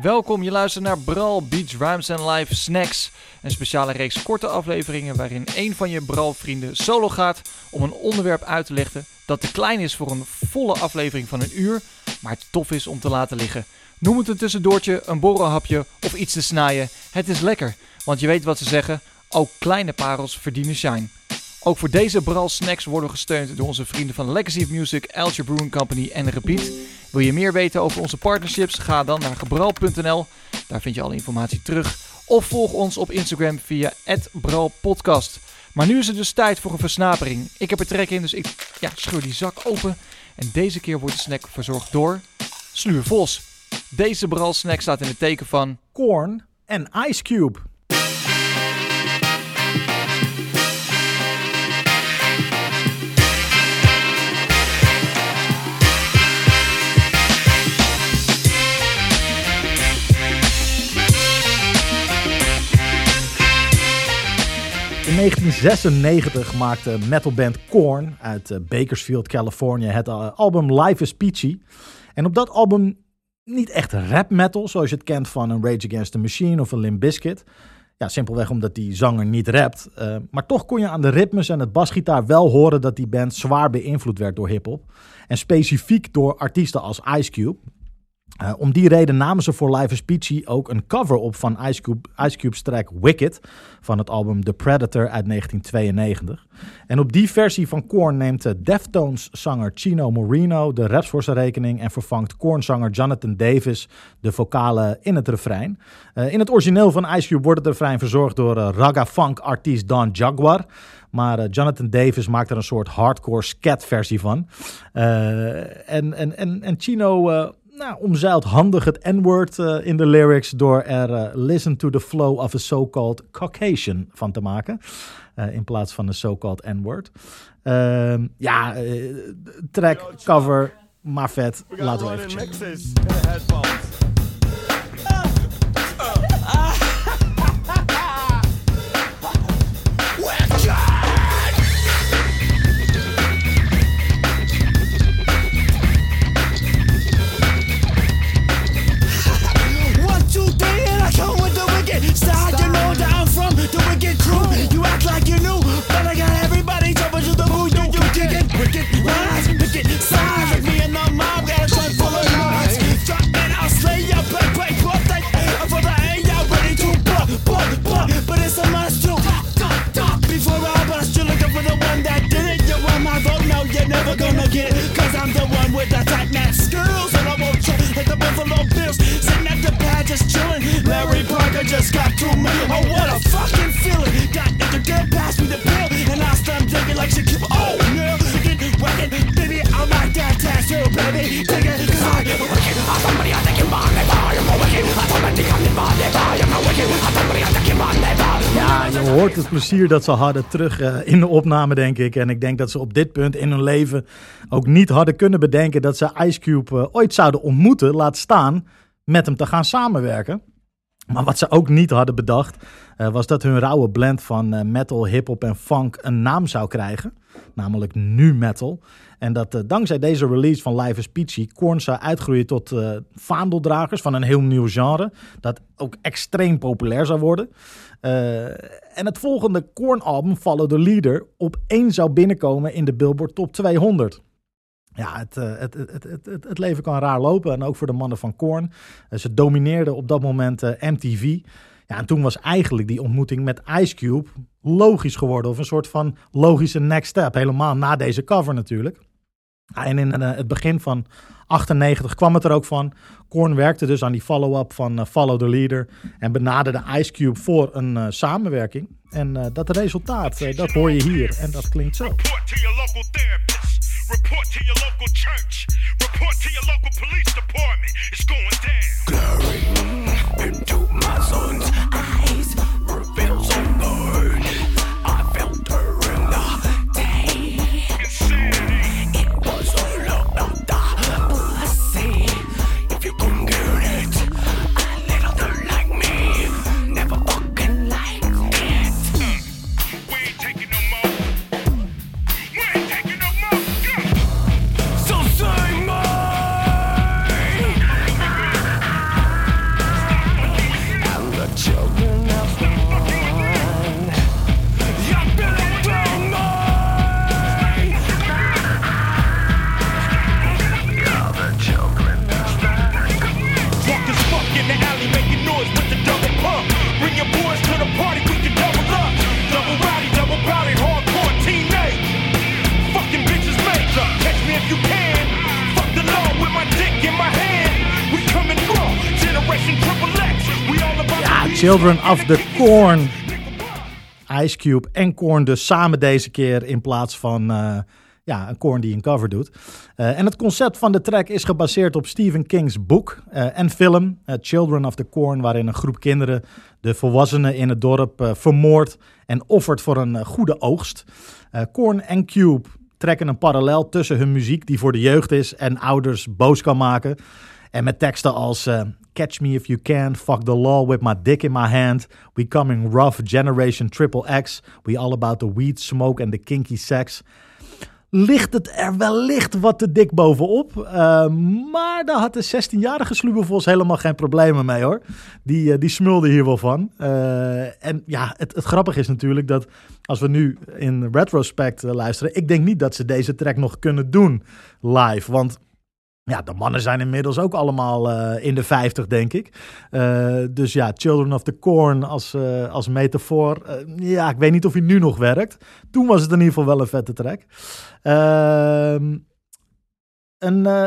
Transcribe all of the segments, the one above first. Welkom, je luistert naar BRAL, Beats, Rhymes and Life, Snacks. Een speciale reeks korte afleveringen waarin één van je BRAL-vrienden solo gaat om een onderwerp uit te lichten dat te klein is voor een volle aflevering van een uur, maar te tof is om te laten liggen. Noem het een tussendoortje, een borrelhapje of iets te snijden. Het is lekker, want je weet wat ze zeggen, ook kleine parels verdienen shine. Ook voor deze BRAL Snacks worden we gesteund door onze vrienden van Legacy of Music, Elcher Brewing Company en Repeat. Wil je meer weten over onze partnerships? Ga dan naar gebral.nl. Daar vind je alle informatie terug. Of volg ons op Instagram via @bralpodcast. Maar nu is het dus tijd voor een versnapering. Ik heb er trek in, dus ik scheur die zak open. En deze keer wordt de snack verzorgd door Sluur Vos. Deze BRAL Snack staat in het teken van Korn en Ice Cube. In 1996 maakte metalband Korn uit Bakersfield, Californië het album Life is Peachy. En op dat album niet echt rap metal, zoals je het kent van een Rage Against the Machine of een Limp Bizkit. Ja, simpelweg omdat die zanger niet rapt. Maar toch kon je aan de ritmes en het basgitaar wel horen dat die band zwaar beïnvloed werd door hiphop. En specifiek door artiesten als Ice Cube. Om die reden namen ze voor Life is Peachy ook een cover op van Ice Cube's track Wicked van het album The Predator uit 1992. En op die versie van Korn neemt Deftones-zanger Chino Moreno de raps voor zijn rekening en vervangt Korn-zanger Jonathan Davis de vocalen in het refrein. In het origineel van Ice Cube wordt het refrein verzorgd door ragga-funk-artiest Don Jaguar. Maar Jonathan Davis maakt er een soort hardcore scat-versie van. En Chino... omzeilt handig het N-word in de lyrics door er listen to the flow of a so-called Caucasian van te maken. In plaats van een so-called N-word. Track, cover, maar vet. Laten we even checken. Ja, je hoort het plezier dat ze hadden terug in de opname, denk ik. En ik denk dat ze op dit punt in hun leven ook niet hadden kunnen bedenken dat ze Ice Cube ooit zouden ontmoeten, laat staan met hem te gaan samenwerken. Maar wat ze ook niet hadden bedacht, was dat hun rauwe blend van metal, hiphop en funk een naam zou krijgen. Namelijk Nu Metal. En dat dankzij deze release van Life is Peachy Korn zou uitgroeien tot vaandeldragers van een heel nieuw genre. Dat ook extreem populair zou worden. En het volgende Korn-album, Follow the Leader, op 1 zou binnenkomen in de Billboard Top 200. Ja, het leven kan raar lopen. En ook voor de mannen van Korn. Ze domineerden op dat moment MTV. Ja, en toen was eigenlijk die ontmoeting met Ice Cube logisch geworden. Of een soort van logische next step. Helemaal na deze cover natuurlijk. En in het begin van 1998 kwam het er ook van. Korn werkte dus aan die follow-up van Follow the Leader. En benaderde Ice Cube voor een samenwerking. En dat resultaat, dat hoor je hier. En dat klinkt zo. Report to your local church. Report to your local police department. It's going down. Glory into my son's eyes reveals a burn. I felt her in the day. Insanity. It was all about the pussy. If you couldn't get it, a little girl like me never fucking liked it. We ain't taking no more. We ain't taking no more. Some say mine. Children of the Corn. Ice Cube en Korn dus samen deze keer in plaats van een Korn die een cover doet. En het concept van de track is gebaseerd op Stephen King's boek en film Children of the Corn, waarin een groep kinderen de volwassenen in het dorp vermoordt en offert voor een goede oogst. Korn en Cube trekken een parallel tussen hun muziek die voor de jeugd is en ouders boos kan maken. En met teksten als Catch me if you can, fuck the law with my dick in my hand, we coming rough, generation triple X, we all about the weed, smoke and the kinky sex. Ligt het er wellicht wat te dik bovenop. Maar daar had de 16-jarige Sluur Vos helemaal geen problemen mee hoor. Die smulde hier wel van. Het grappige is natuurlijk dat als we nu in retrospect luisteren, ik denk niet dat ze deze track nog kunnen doen live. Want ja, de mannen zijn inmiddels ook allemaal in de 50, denk ik. Children of the Corn als metafoor. Ik weet niet of hij nu nog werkt. Toen was het in ieder geval wel een vette track.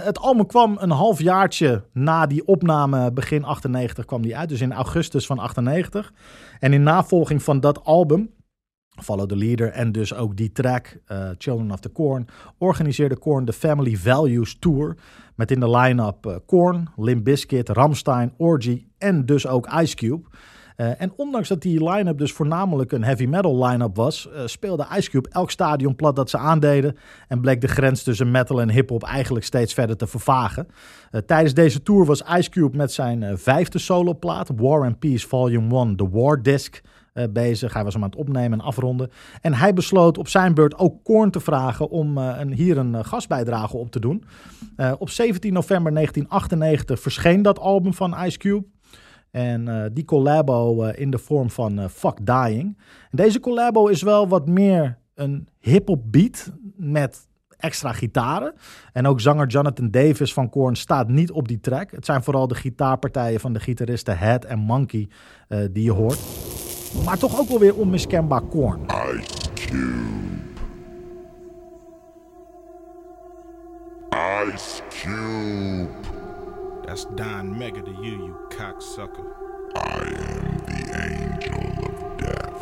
Het album kwam een halfjaartje na die opname, begin 98 kwam die uit. Dus in augustus van 98. En in navolging van dat album, Follow the Leader en dus ook die track Children of the Corn, organiseerde Korn de Family Values Tour met in de line-up Korn, Limp Bizkit, Ramstein, Orgy en dus ook Ice Cube. En ondanks dat die line-up dus voornamelijk een heavy metal line-up was, speelde Ice Cube elk stadion plat dat ze aandeden en bleek de grens tussen metal en hip-hop eigenlijk steeds verder te vervagen. Tijdens deze tour was Ice Cube met zijn vijfde soloplaat, War and Peace Volume 1 The War Disc, bezig. Hij was hem aan het opnemen en afronden. En hij besloot op zijn beurt ook Korn te vragen om een gastbijdrage op te doen. Op 17 november 1998 verscheen dat album van Ice Cube. En die collabo in de vorm van Fuck Dying. En deze collabo is wel wat meer een hip-hop beat met extra gitaren. En ook zanger Jonathan Davis van Korn staat niet op die track. Het zijn vooral de gitaarpartijen van de gitaristen Head en Monkey die je hoort. Maar toch ook wel weer onmiskenbaar Korn. Ice Cube. Ice Cube. That's Don Mega to you cocksucker. I am the angel of death.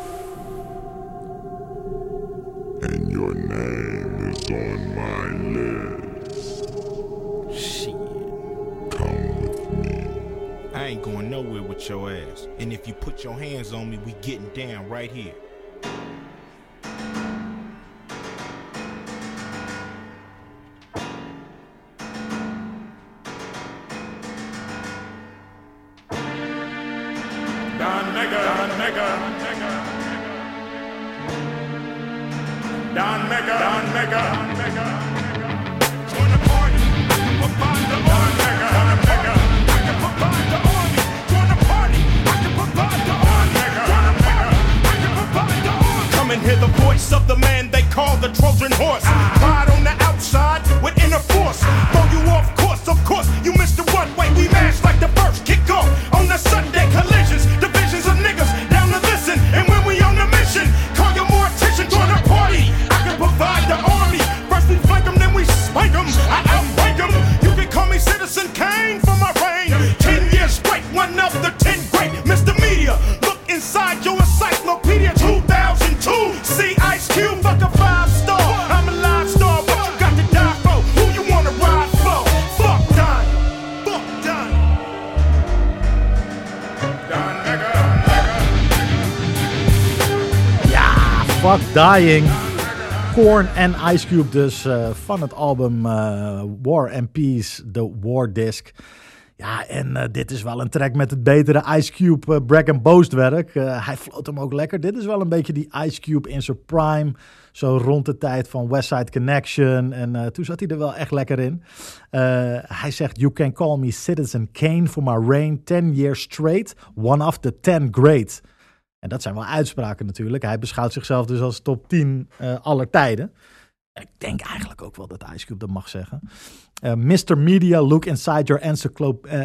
And your name is on my list. Shit. Come with me. I ain't going nowhere with your ass. And if you put your hands on me, we getting down right here. Dying, Korn en Ice Cube dus van het album War and Peace, The War Disc. Ja, en dit is wel een track met het betere Ice Cube brag and boast werk. Hij floot hem ook lekker. Dit is wel een beetje die Ice Cube in zijn prime, zo rond de tijd van Westside Connection. En toen zat hij er wel echt lekker in. Hij zegt, you can call me Citizen Kane for my reign 10 years straight, one of the 10 great. En dat zijn wel uitspraken natuurlijk. Hij beschouwt zichzelf dus als top 10 aller tijden. Ik denk eigenlijk ook wel dat Ice Cube dat mag zeggen. Mr. Media, look inside your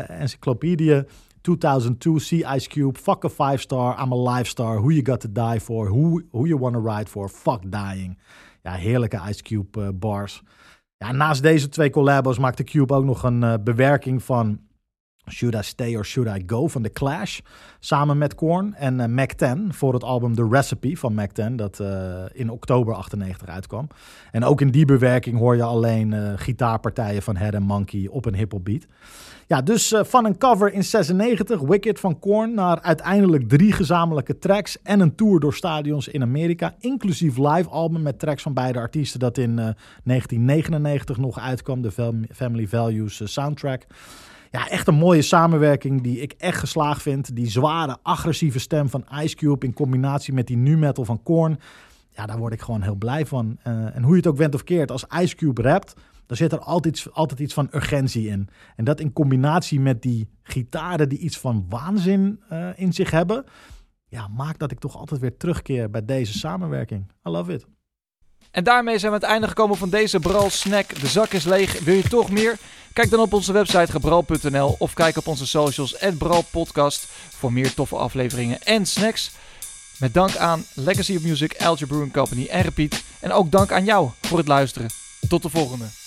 encyclopedia. 2002, see Ice Cube. Fuck a 5-star, I'm a life star. Who you got to die for, who you wanna ride for. Fuck dying. Ja, heerlijke Ice Cube bars. Ja, naast deze twee collabo's maakte Cube ook nog een bewerking van Should I Stay or Should I Go van The Clash, samen met Korn en Mac 10 voor het album The Recipe van Mac 10, dat in oktober 98 uitkwam. En ook in die bewerking hoor je alleen gitaarpartijen van Head en Monkey op een hiphop beat. Ja, dus van een cover in 96, Wicked van Korn, naar uiteindelijk 3 gezamenlijke tracks en een tour door stadions in Amerika, inclusief live album met tracks van beide artiesten dat in 1999 nog uitkwam, de Family Values soundtrack. Ja, echt een mooie samenwerking die ik echt geslaagd vind. Die zware, agressieve stem van Ice Cube in combinatie met die Nu Metal van Korn. Ja, daar word ik gewoon heel blij van. En hoe je het ook wendt of keert, als Ice Cube rapt, dan zit er altijd iets van urgentie in. En dat in combinatie met die gitaren die iets van waanzin in zich hebben, ja, maakt dat ik toch altijd weer terugkeer bij deze samenwerking. I love it. En daarmee zijn we aan het einde gekomen van deze Bral Snack. De zak is leeg. Wil je toch meer? Kijk dan op onze website gebral.nl of kijk op onze socials @bralpodcast voor meer toffe afleveringen en snacks. Met dank aan Legacy of Music, Elcher Brewing Company en Repeat. En ook dank aan jou voor het luisteren. Tot de volgende.